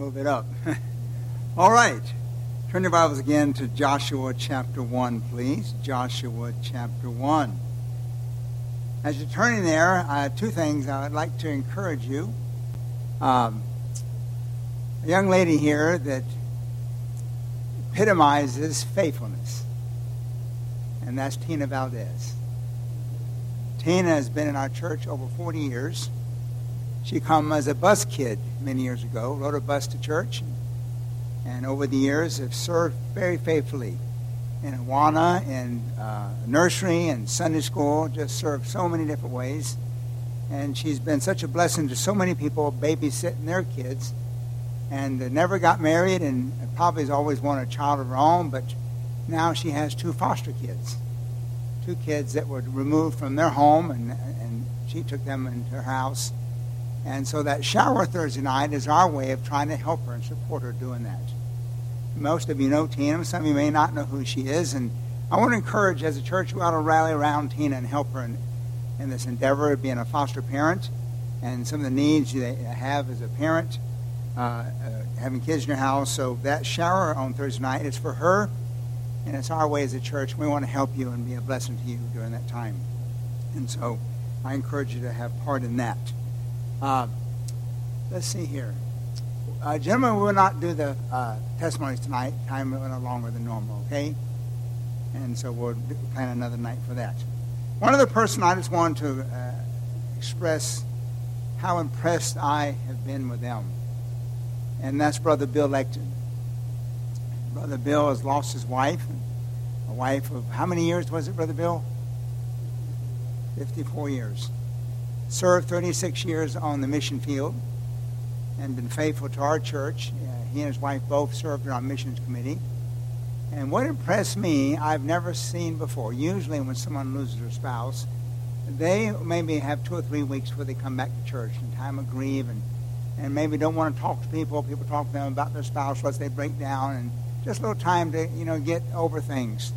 move it up. All right. Turn your Bibles again to Joshua chapter 1, please. Joshua chapter 1. As you're turning there, two things I would like to encourage you. A young lady here that epitomizes faithfulness, and that's Tina Valdez. Tina has been in our church over 40 years. She came as a bus kid many years ago, rode a bus to church, and over the years have served very faithfully in Awana, in nursery, and Sunday school, just served so many different ways. And she's been such a blessing to so many people babysitting their kids, and never got married, and probably has always wanted a child of her own, but now she has two foster kids, two kids that were removed from their home, and she took them into her house. And so that shower Thursday night is our way of trying to help her and support her doing that. Most of you know Tina. Some of you may not know who she is. And I want to encourage, as a church, we ought to rally around Tina and help her in this endeavor of being a foster parent and some of the needs they have as a parent, having kids in your house. So that shower on Thursday night is for her, and it's our way as a church. We want to help you and be a blessing to you during that time. And so I encourage you to have part in that. Let's see here. Gentlemen, we will not do the testimonies tonight. Time went longer than normal, okay? And so we'll plan another night for that. One other person I just wanted to express how impressed I have been with them, and that's Brother Bill Lecton. Brother Bill has lost his wife, a wife of how many years was it, Brother Bill? 54 years. Served 36 years on the mission field and been faithful to our church. He and his wife both served in our missions committee. And what impressed me, I've never seen before. Usually when someone loses their spouse, they maybe have 2 or 3 weeks where they come back to church in time of grief, and maybe don't want to talk to people. People talk to them about their spouse unless they break down, and just a little time to, get over things.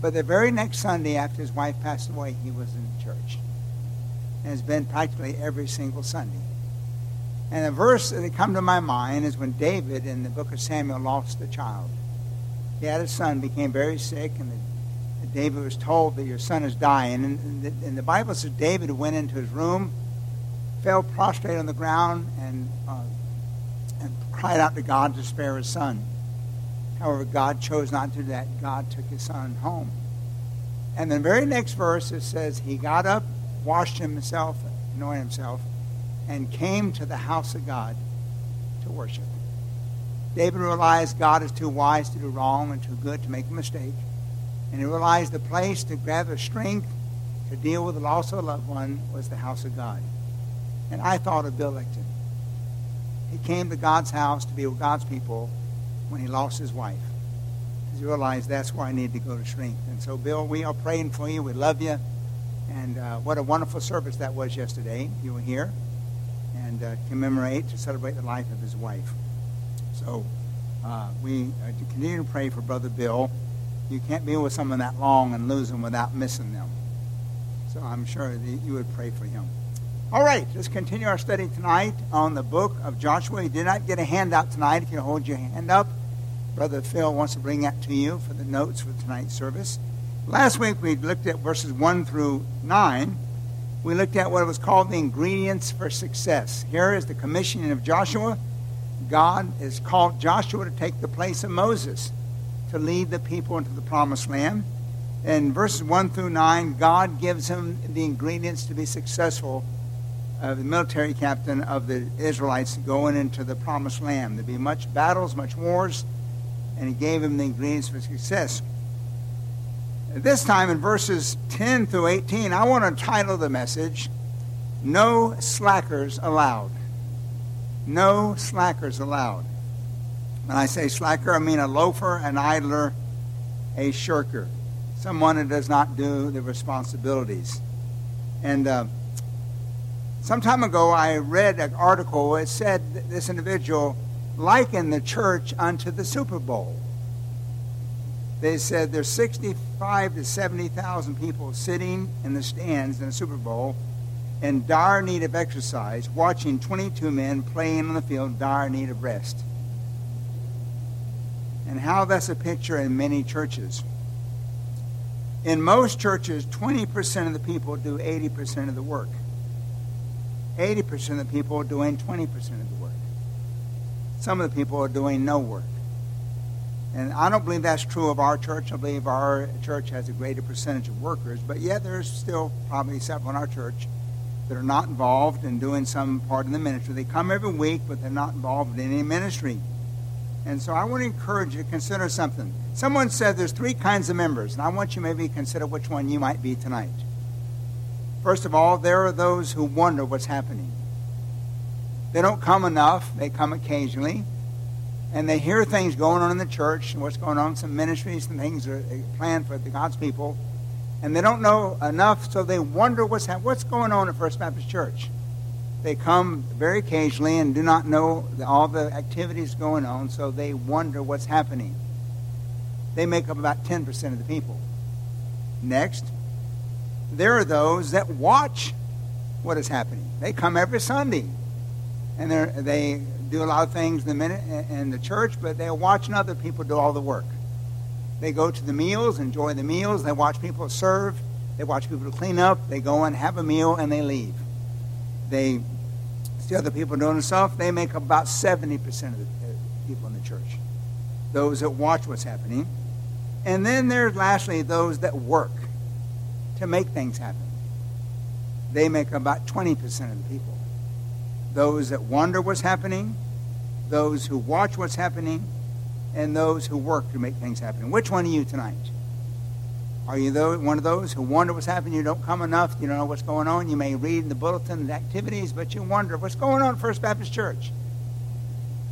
But the very next Sunday after his wife passed away, he was in the church. And has been practically every single Sunday. And a verse that come to my mind is when David in the book of Samuel lost a child. He had a son, became very sick, and David was told that your son is dying. And the Bible says David went into his room, fell prostrate on the ground, and cried out to God to spare his son. However, God chose not to do that. God took his son home. And the very next verse, it says he got up, washed himself, anointed himself, and came to the house of God to worship. David realized God is too wise to do wrong and too good to make a mistake. And he realized the place to gather strength to deal with the loss of a loved one was the house of God. And I thought of Bill Lecton. He came to God's house to be with God's people when he lost his wife. He realized that's where I need to go to strength. And so, Bill, we are praying for you. We love you. And what a wonderful service that was yesterday. You were here and to celebrate the life of his wife. So we continue to pray for Brother Bill. You can't be with someone that long and lose them without missing them. So I'm sure that you would pray for him. All right, let's continue our study tonight on the book of Joshua. You did not get a handout tonight. If you hold your hand up, Brother Phil wants to bring that to you for the notes for tonight's service. Last week, we looked at verses 1 through 9. We looked at what was called the ingredients for success. Here is the commissioning of Joshua. God has called Joshua to take the place of Moses, to lead the people into the promised land. In verses 1 through 9, God gives him the ingredients to be successful of the military captain of the Israelites going into the promised land. There'd be much battles, much wars, and he gave him the ingredients for success. This time in verses 10 through 18, I want to title the message, No Slackers Allowed. No slackers allowed. When I say slacker, I mean a loafer, an idler, a shirker. Someone who does not do the responsibilities. And some time ago, I read an article. It said this individual likened the church unto the Super Bowl. They said there's 65,000 to 70,000 people sitting in the stands in the Super Bowl, in dire need of exercise, watching 22 men playing on the field, dire need of rest. And how that's a picture in many churches. In most churches, 20% of the people do 80% of the work. 80% of the people are doing 20% of the work. Some of the people are doing no work. And I don't believe that's true of our church. I believe our church has a greater percentage of workers. But yet there's still probably several in our church that are not involved in doing some part in the ministry. They come every week, but they're not involved in any ministry. And so I want to encourage you to consider something. Someone said there's three kinds of members, and I want you maybe to consider which one you might be tonight. First of all, there are those who wonder what's happening. They don't come enough. They come occasionally. And they hear things going on in the church and what's going on, some ministries and things are planned for God's people. And they don't know enough, so they wonder what's going on at First Baptist Church. They come very occasionally and do not know all the activities going on, so they wonder what's happening. They make up about 10% of the people. Next, there are those that watch what is happening. They come every Sunday, and they do a lot of things in the church, but they're watching other people do all the work. They go to the meals, enjoy the meals. They watch people serve. They watch people clean up. They go and have a meal, and they leave. They see other people doing stuff. They make up about 70% of the people in the church, those that watch what's happening. And then there's lastly those that work to make things happen. They make about 20% of the people. Those that wonder what's happening, those who watch what's happening, and those who work to make things happen. Which one are you tonight? Are you one of those who wonder what's happening? You don't come enough. You don't know what's going on. You may read in the bulletin the activities, but you wonder what's going on at First Baptist Church.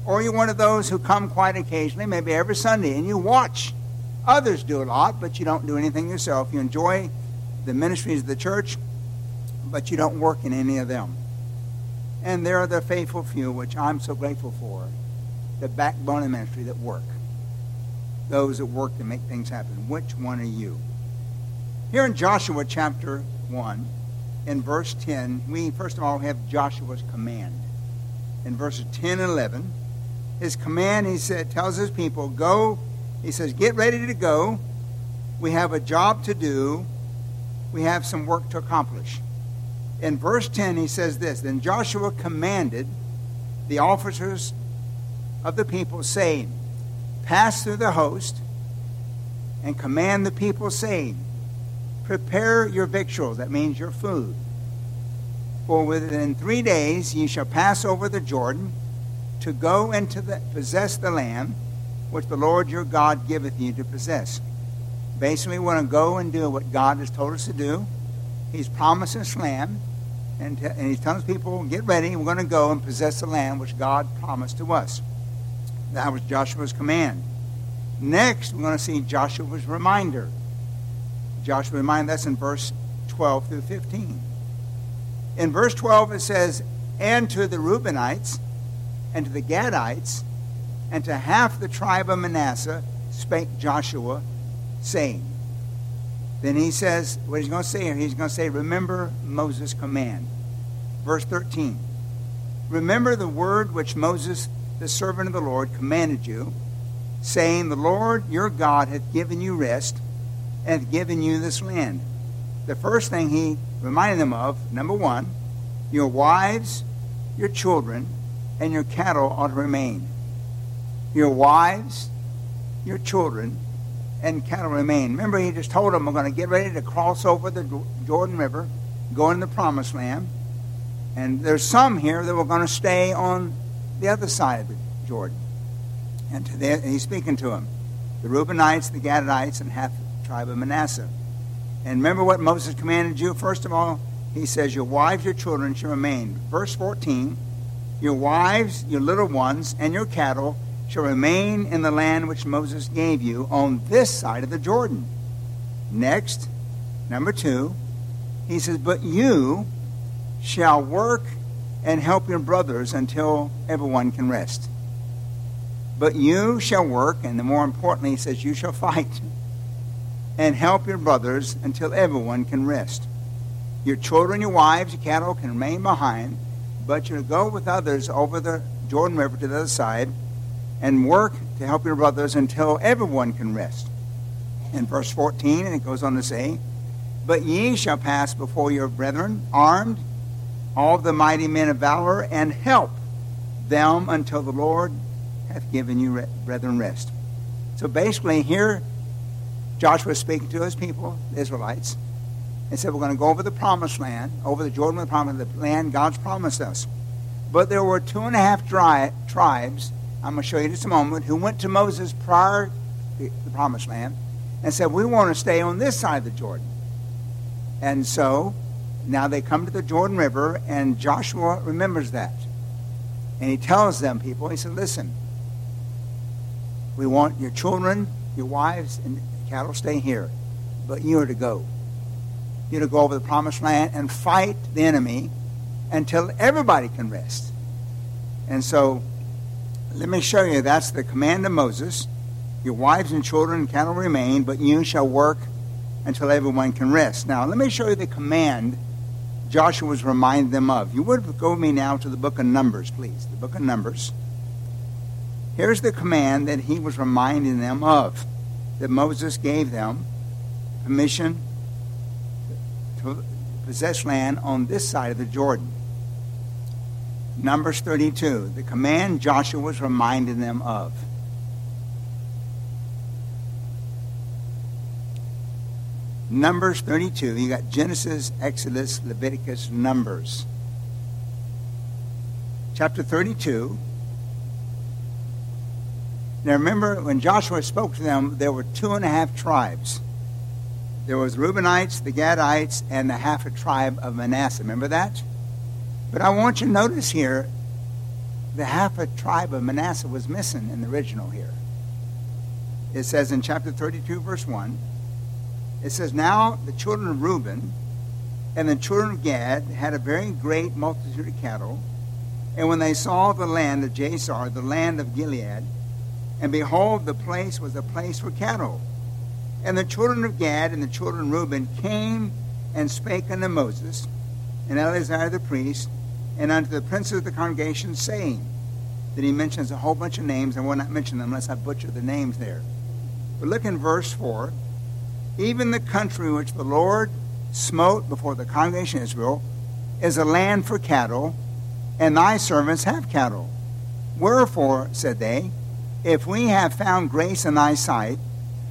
Or you're one of those who come quite occasionally, maybe every Sunday, and you watch others do a lot, but you don't do anything yourself. You enjoy the ministries of the church, but you don't work in any of them. And there are the faithful few, which I'm so grateful for, the backbone of ministry that work. Those that work to make things happen. Which one are you? Here in Joshua chapter 1, in verse 10, we first of all have Joshua's command. In verses 10 and 11, his command, he said, tells his people, go. He says, get ready to go. We have a job to do. We have some work to accomplish. In verse 10, he says this, then Joshua commanded the officers of the people, saying, pass through the host and command the people, saying, prepare your victuals, that means your food. For within 3 days ye shall pass over the Jordan to go and to possess the land which the Lord your God giveth you to possess. Basically, we want to go and do what God has told us to do. He's promised us land, and he's telling people, get ready, we're going to go and possess the land which God promised to us. That was Joshua's command. Next, we're going to see Joshua's reminder. Joshua reminded us in verse 12 through 15. In verse 12, it says, and to the Reubenites, and to the Gadites, and to half the tribe of Manasseh spake Joshua, saying. Then he says, what he's going to say here, he's going to say, remember Moses' command. Verse 13. Remember the word which Moses, the servant of the Lord, commanded you, saying, the Lord your God hath given you rest, and hath given you this land. The first thing he reminded them of, number one, your wives, your children, and your cattle ought to remain. Your wives, your children, and cattle remain. Remember, he just told them, we're going to get ready to cross over the Jordan River, go into the Promised Land. And there's some here that were going to stay on the other side of the Jordan. And he's speaking to them. The Reubenites, the Gadites, and half the tribe of Manasseh. And remember what Moses commanded you. First of all, he says, your wives, your children shall remain. Verse 14, your wives, your little ones, and your cattle shall remain in the land which Moses gave you on this side of the Jordan. Next, number two, he says, but you shall work and help your brothers until everyone can rest. But you shall work, and more importantly, he says, you shall fight and help your brothers until everyone can rest. Your children, your wives, your cattle can remain behind, but you'll go with others over the Jordan River to the other side and work to help your brothers until everyone can rest. In verse 14, and it goes on to say, But ye shall pass before your brethren, armed, all the mighty men of valor, and help them until the Lord hath given you brethren rest. So basically here, Joshua is speaking to his people, the Israelites, and said, we're going to go over the promised land, over the Jordan, the land God's promised us. But there were 2.5 tribes, I'm going to show you just a moment, who went to Moses prior to the promised land and said, we want to stay on this side of the Jordan. And so now they come to the Jordan River, and Joshua remembers that. And he tells them, people, he said, listen, we want your children, your wives, and cattle stay here, but you are to go. You're to go over the promised land and fight the enemy until everybody can rest. And so let me show you, that's the command of Moses. Your wives and children and cattle remain, but you shall work until everyone can rest. Now, let me show you the command Joshua was reminding them of. You would go with me now to the book of Numbers, please. The book of Numbers. Here's the command that he was reminding them of, that Moses gave them permission to possess land on this side of the Jordan. Numbers 32, the command Joshua was reminding them of. Numbers 32, you got Genesis, Exodus, Leviticus, Numbers. Chapter 32. Now remember, when Joshua spoke to them, there were 2.5 tribes. There was Reubenites, the Gadites, and the half a tribe of Manasseh. Remember that? But I want you to notice here, the half a tribe of Manasseh was missing in the original here. It says in chapter 32, verse 1, it says, Now the children of Reuben and the children of Gad had a very great multitude of cattle. And when they saw the land of Jazer, the land of Gilead, and behold, the place was a place for cattle. And the children of Gad and the children of Reuben came and spake unto Moses and Eleazar the priest and unto the princes of the congregation, saying, that he mentions a whole bunch of names. I will not mention them unless I butcher the names there. But look in verse 4. Even the country which the Lord smote before the congregation of Israel is a land for cattle, and thy servants have cattle. Wherefore, said they, if we have found grace in thy sight,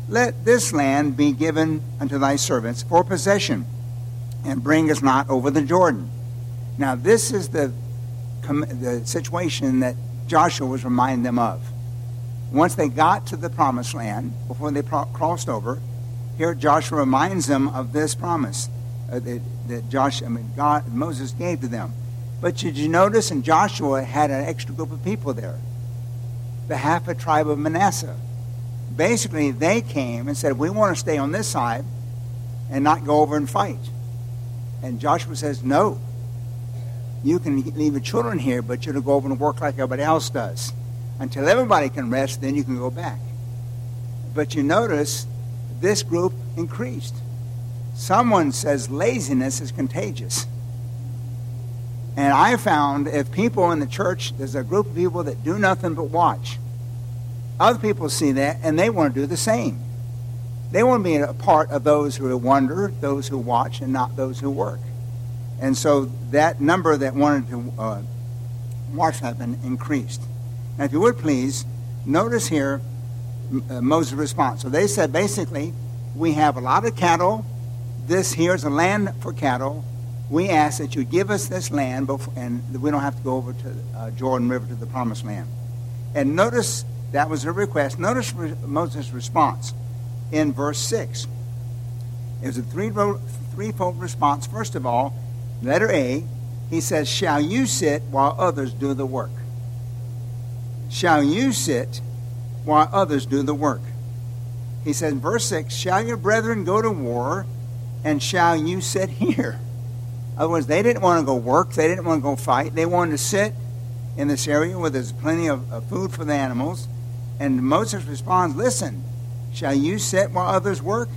let this land be given unto thy servants for possession, and bring us not over the Jordan. Now, this is the situation that Joshua was reminding them of. Once they got to the promised land, before they crossed over, here Joshua reminds them of this promise that Moses gave to them. But did you notice? And Joshua had an extra group of people there, the half a tribe of Manasseh. Basically, they came and said, we want to stay on this side and not go over and fight. And Joshua says, no, you can leave your children here, but you're to go over and work like everybody else does. Until everybody can rest, then you can go back. But you notice, this group increased. Someone says laziness is contagious. And I found if people in the church, there's a group of people that do nothing but watch. Other people see that, and they want to do the same. They want to be a part of those who wonder, those who watch, and not those who work. And so that number that wanted to watch happened increased. Now, if you would please, notice here, Moses' response. So they said, basically, we have a lot of cattle. This here is a land for cattle. We ask that you give us this land, and we don't have to go over to Jordan River to the promised land. And notice, that was a request. Notice Moses' response in verse 6. It was a threefold response. First of all, letter A, he says, shall you sit while others do the work? Shall you sit while others do the work? He says in verse 6, shall your brethren go to war, and shall you sit here? In other words, they didn't want to go work. They didn't want to go fight. They wanted to sit in this area where there's plenty of food for the animals. And Moses responds, listen, shall you sit while others work?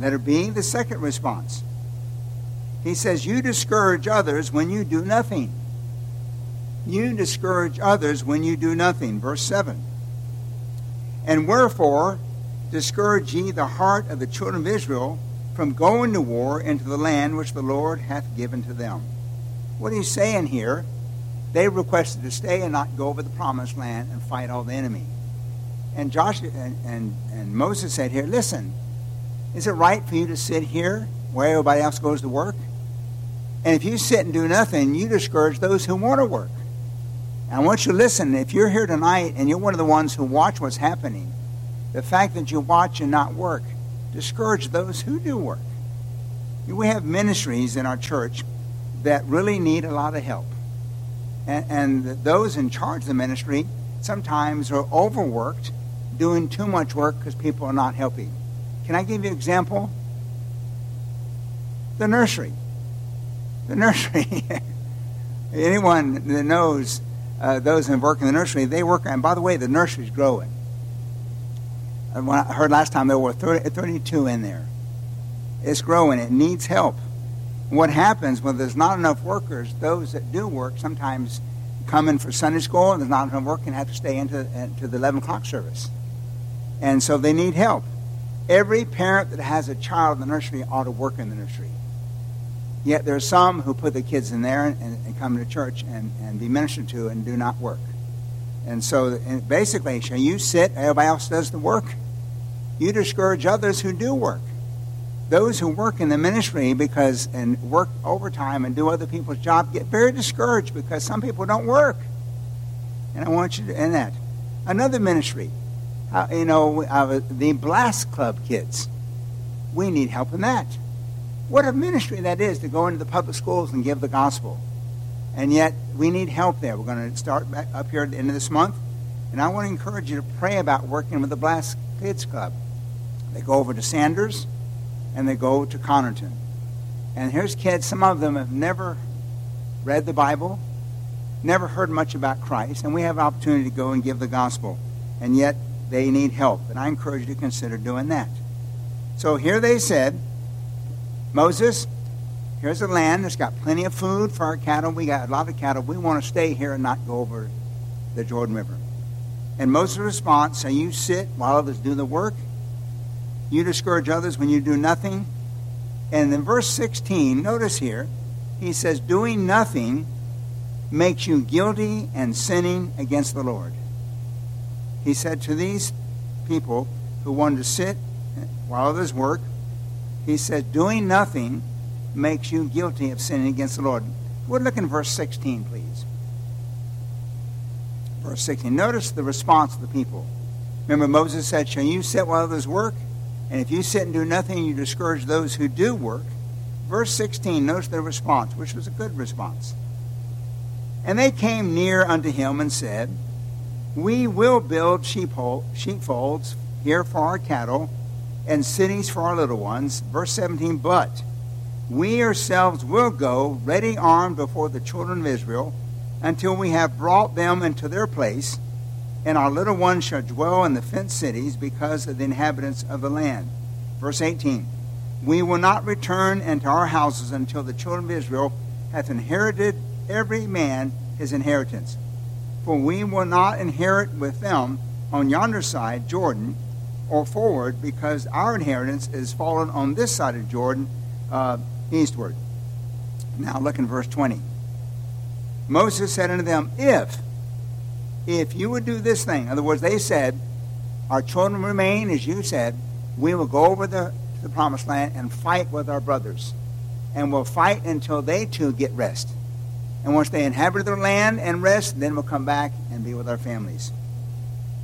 Letter B, the second response. He says, you discourage others when you do nothing. You discourage others when you do nothing. Verse 7. And wherefore discourage ye the heart of the children of Israel from going to war into the land which the Lord hath given to them. What he's saying here, they requested to stay and not go over the promised land and fight all the enemy. And Joshua and Moses said here, listen, is it right for you to sit here where everybody else goes to work? And if you sit and do nothing, you discourage those who want to work. And I want you to listen. If you're here tonight and you're one of the ones who watch what's happening, the fact that you watch and not work, discourage those who do work. We have ministries in our church that really need a lot of help. And those in charge of the ministry sometimes are overworked, doing too much work because people are not helping. Can I give you an example? The nursery. The nursery. Anyone that knows those who work in the nursery, they work. And by the way, the nursery's growing. And when I heard last time there were 32 in there. It's growing. It needs help. And what happens when there's not enough workers? Those that do work sometimes come in for Sunday school, and there's not enough work, and have to stay into the 11 o'clock service. And so they need help. Every parent that has a child in the nursery ought to work in the nursery. Yet there are some who put the kids in there and come to church and be ministered to and do not work. And so and basically, shall you sit? Everybody else does the work. You discourage others who do work. Those who work in the ministry and work overtime and do other people's job get very discouraged because some people don't work. And I want you to end that. Another ministry, the Blast Club kids. We need help in that. What a ministry that is to go into the public schools and give the gospel. And yet, we need help there. We're going to start back up here at the end of this month. And I want to encourage you to pray about working with the Blast Kids Club. They go over to Sanders, and they go to Connerton. And here's kids, some of them have never read the Bible, never heard much about Christ, and we have an opportunity to go and give the gospel. And yet, they need help. And I encourage you to consider doing that. So here they said, Moses, here's a land that's got plenty of food for our cattle. We got a lot of cattle. We want to stay here and not go over the Jordan River. And Moses' response, so you sit while others do the work. You discourage others when you do nothing. And in verse 16, notice here, he says, doing nothing makes you guilty and sinning against the Lord. He said to these people who wanted to sit while others work, he said, doing nothing makes you guilty of sinning against the Lord. We'll look in verse 16, please. Verse 16. Notice the response of the people. Remember, Moses said, shall you sit while others work? And if you sit and do nothing, you discourage those who do work. Verse 16, notice their response, which was a good response. And they came near unto him and said, we will build sheepfolds here for our cattle and cities for our little ones. Verse 17, but we ourselves will go ready armed before the children of Israel until we have brought them into their place, and our little ones shall dwell in the fenced cities because of the inhabitants of the land. Verse 18, we will not return into our houses until the children of Israel hath inherited every man his inheritance. For we will not inherit with them on yonder side Jordan or forward, because our inheritance is fallen on this side of Jordan, eastward. Now look in verse 20. Moses said unto them, if you would do this thing, in other words, they said, our children remain, as you said, we will go over to the promised land and fight with our brothers. And we'll fight until they too get rest. And once they inhabit their land and rest, then we'll come back and be with our families.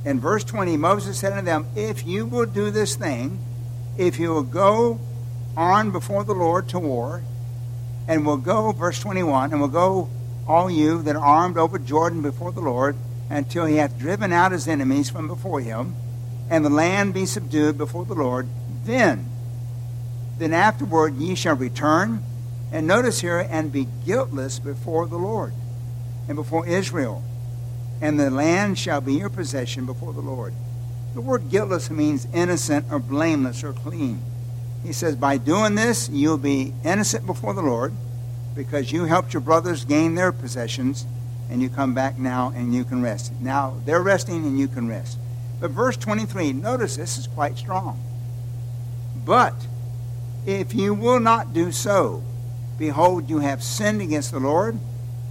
In verse 20, Moses said unto them, if you will do this thing, if you will go armed before the Lord to war, and will go, verse 21, and will go all you that are armed over Jordan before the Lord, until he hath driven out his enemies from before him, and the land be subdued before the Lord, then afterward ye shall return, and notice here, and be guiltless before the Lord, and before Israel, and the land shall be your possession before the Lord. The word guiltless means innocent or blameless or clean. He says, by doing this, you'll be innocent before the Lord because you helped your brothers gain their possessions, and you come back now and you can rest. Now they're resting and you can rest. But verse 23, notice this is quite strong. But if you will not do so, behold, you have sinned against the Lord,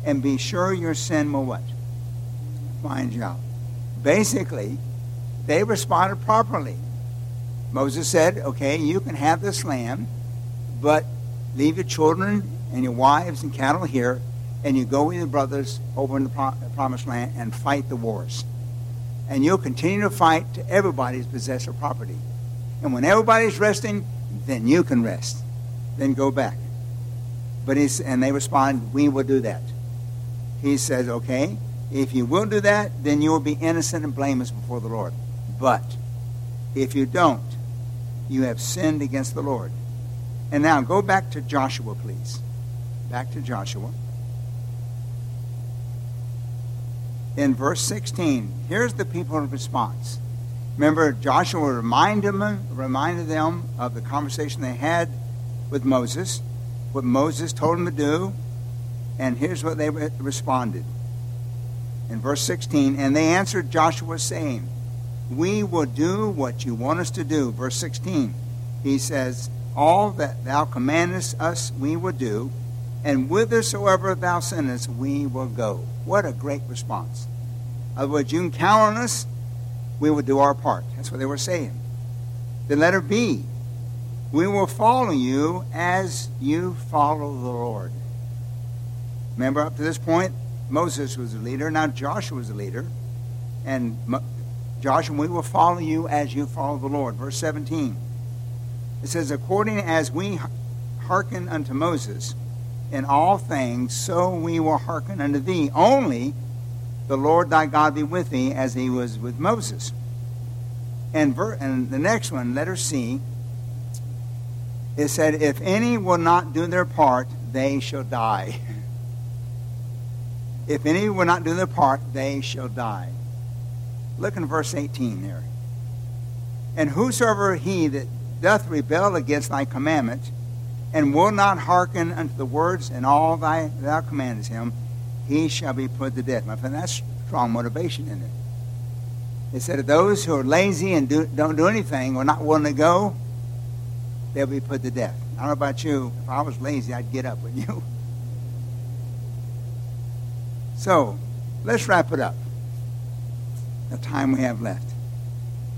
and be sure your sin will what? Find you out. Basically, they responded properly. Moses said, okay, you can have this land, but leave your children and your wives and cattle here, and you go with your brothers over in the promised land and fight the wars. And you'll continue to fight to everybody's possessor property. And when everybody's resting, then you can rest. Then go back. And they respond, we will do that. He says, okay, if you will do that, then you will be innocent and blameless before the Lord. But if you don't, you have sinned against the Lord. And now go back to Joshua, please. Back to Joshua. In verse 16, here's the people's response. Remember, Joshua reminded them of the conversation they had with Moses, what Moses told them to do, and here's what they responded. In verse 16, and they answered Joshua, saying, we will do what you want us to do. Verse 16, he says, all that thou commandest us we will do, and whithersoever thou sendest we will go. What a great response. In other words, you can count on us, we will do our part. That's what they were saying. Then letter B, we will follow you as you follow the Lord. Remember, up to this point, Moses was the leader. Now Joshua was the leader. And Joshua, we will follow you as you follow the Lord. Verse 17, it says, according as we hearken unto Moses in all things, so we will hearken unto thee. Only the Lord thy God be with thee as he was with Moses. And the next one, letter C, it said, if any will not do their part, they shall die. If any will not do their part, they shall die. Look in verse 18 there. And whosoever he that doth rebel against thy commandment, and will not hearken unto the words and all thou commandest him, he shall be put to death. My friend, that's strong motivation in it. It said, those who are lazy and don't do anything or not willing to go, they'll be put to death. I don't know about you. If I was lazy, I'd get up with you. So, let's wrap it up. The time we have left.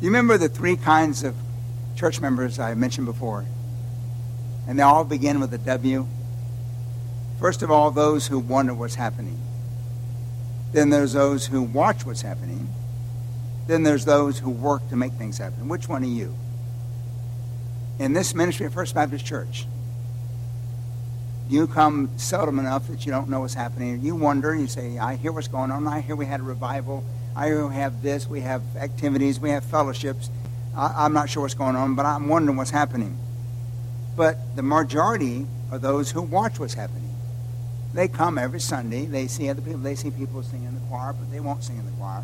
You remember the three kinds of church members I mentioned before? And they all begin with a W. First of all, those who wonder what's happening. Then there's those who watch what's happening. Then there's those who work to make things happen. Which one are you? In this ministry at First Baptist Church, you come seldom enough that you don't know what's happening. You wonder, you say, I hear what's going on. I hear we had a revival. I hear we have this. We have activities. We have fellowships. I'm not sure what's going on, but I'm wondering what's happening. But the majority are those who watch what's happening. They come every Sunday. They see other people. They see people singing in the choir, but they won't sing in the choir.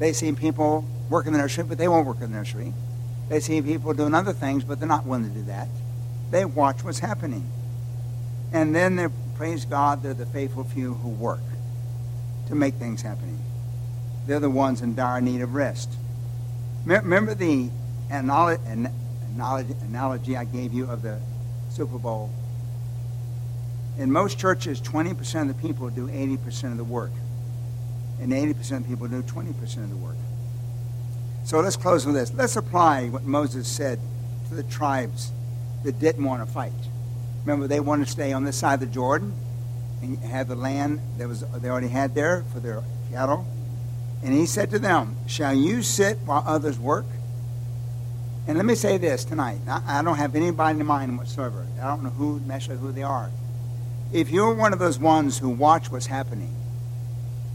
They see people work in the nursery, but they won't work in the nursery. They see people doing other things, but they're not willing to do that. They watch what's happening. And then, they praise God, they're the faithful few who work to make things happen. They're the ones in dire need of rest. Remember the analogy I gave you of the Super Bowl? In most churches, 20% of the people do 80% of the work. And 80% of the people do 20% of the work. So let's close with this. Let's apply what Moses said to the tribes that didn't want to fight. Remember, they wanted to stay on this side of the Jordan and have the land that was they already had there for their cattle. And he said to them, shall you sit while others work? And let me say this tonight. I don't have anybody in mind whatsoever. I don't know who they are. If you're one of those ones who watch what's happening,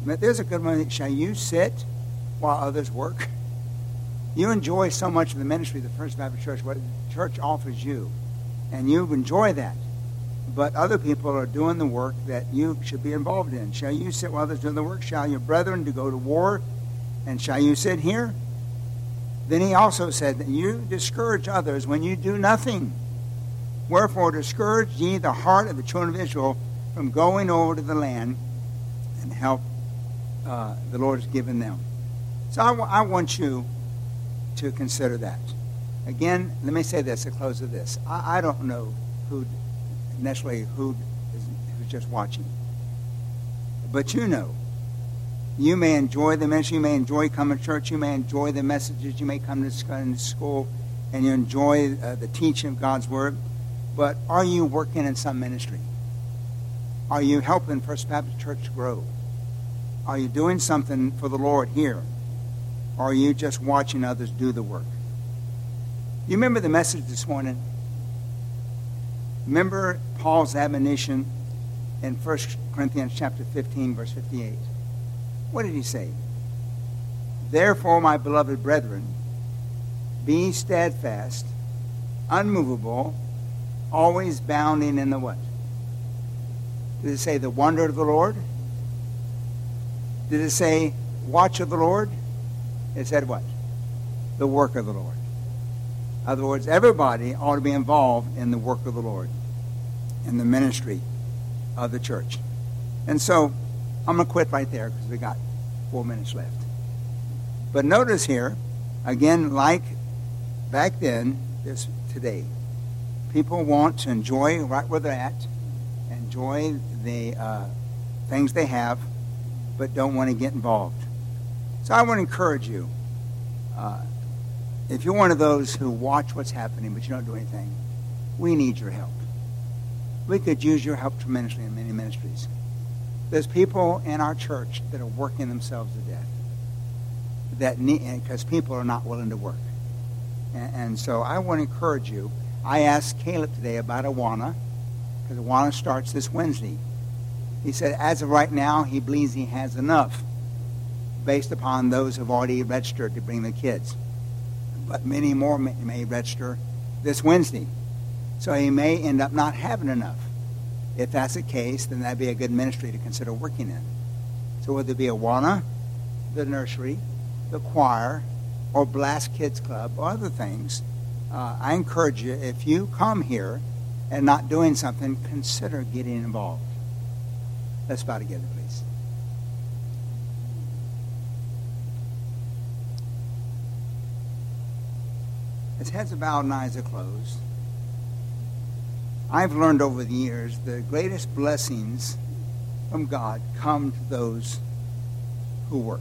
there's a good one. Shall you sit while others work? You enjoy so much of the ministry of the First Baptist Church, what the church offers you, and you enjoy that. But other people are doing the work that you should be involved in. Shall you sit while others do the work? Shall your brethren to go to war? And shall you sit here? Then he also said that you discourage others when you do nothing. Wherefore discourage ye the heart of the children of Israel from going over to the land and help the Lord has given them. So I want you to consider that. Again, let me say this at the close of this. I don't know who's just watching. But you know, you may enjoy the ministry, you may enjoy coming to church, you may enjoy the messages, you may come to school, and you enjoy the teaching of God's Word. But are you working in some ministry? Are you helping First Baptist Church grow? Are you doing something for the Lord here? Or are you just watching others do the work? You remember the message this morning? Remember Paul's admonition in 1 Corinthians chapter 15, verse 58. What did he say? Therefore, my beloved brethren, be steadfast, unmovable, always abounding in the what? Did it say the wonder of the Lord? Did it say watch of the Lord? It said what? The work of the Lord. In other words, everybody ought to be involved in the work of the Lord, in the ministry of the church. And so, I'm going to quit right there because we got 4 minutes left. But notice here, again, like back then, this today, people want to enjoy right where they're at, enjoy the things they have, but don't want to get involved. So I want to encourage you, if you're one of those who watch what's happening but you don't do anything, we need your help. We could use your help tremendously in many ministries. There's people in our church that are working themselves to death because people are not willing to work. And so I want to encourage you. I asked Caleb today about Awana, because Awana starts this Wednesday. He said, as of right now, he believes he has enough based upon those who have already registered to bring the kids. But many more may register this Wednesday. So he may end up not having enough. If that's the case, then that'd be a good ministry to consider working in. So whether it be Awana, the nursery, the choir, or Blast Kids Club, or other things, I encourage you, if you come here and not doing something, consider getting involved. Let's bow together, please. As heads are bowed and eyes are closed, I've learned over the years the greatest blessings from God come to those who work,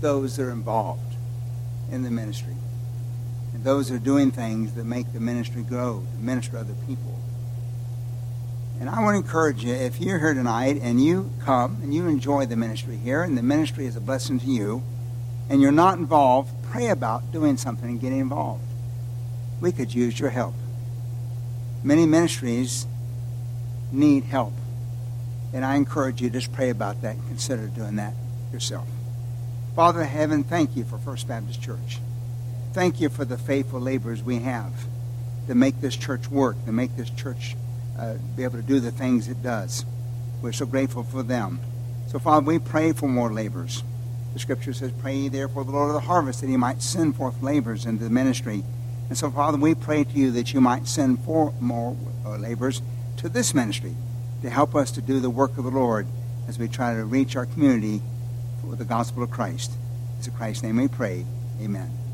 those that are involved in the ministry, and those who are doing things that make the ministry grow, to minister to other people. And I want to encourage you, if you're here tonight and you come and you enjoy the ministry here, and the ministry is a blessing to you, and you're not involved, pray about doing something and getting involved. We could use your help. Many ministries need help. And I encourage you to just pray about that and consider doing that yourself. Father in heaven, thank you for First Baptist Church. Thank you for the faithful laborers we have to make this church work, to make this church be able to do the things it does. We're so grateful for them. So, Father, we pray for more laborers. The Scripture says, pray ye therefore the Lord of the harvest that he might send forth laborers into the ministry. And so, Father, we pray to you that you might send for more laborers to this ministry to help us to do the work of the Lord as we try to reach our community with the gospel of Christ. It's in Christ's name we pray. Amen.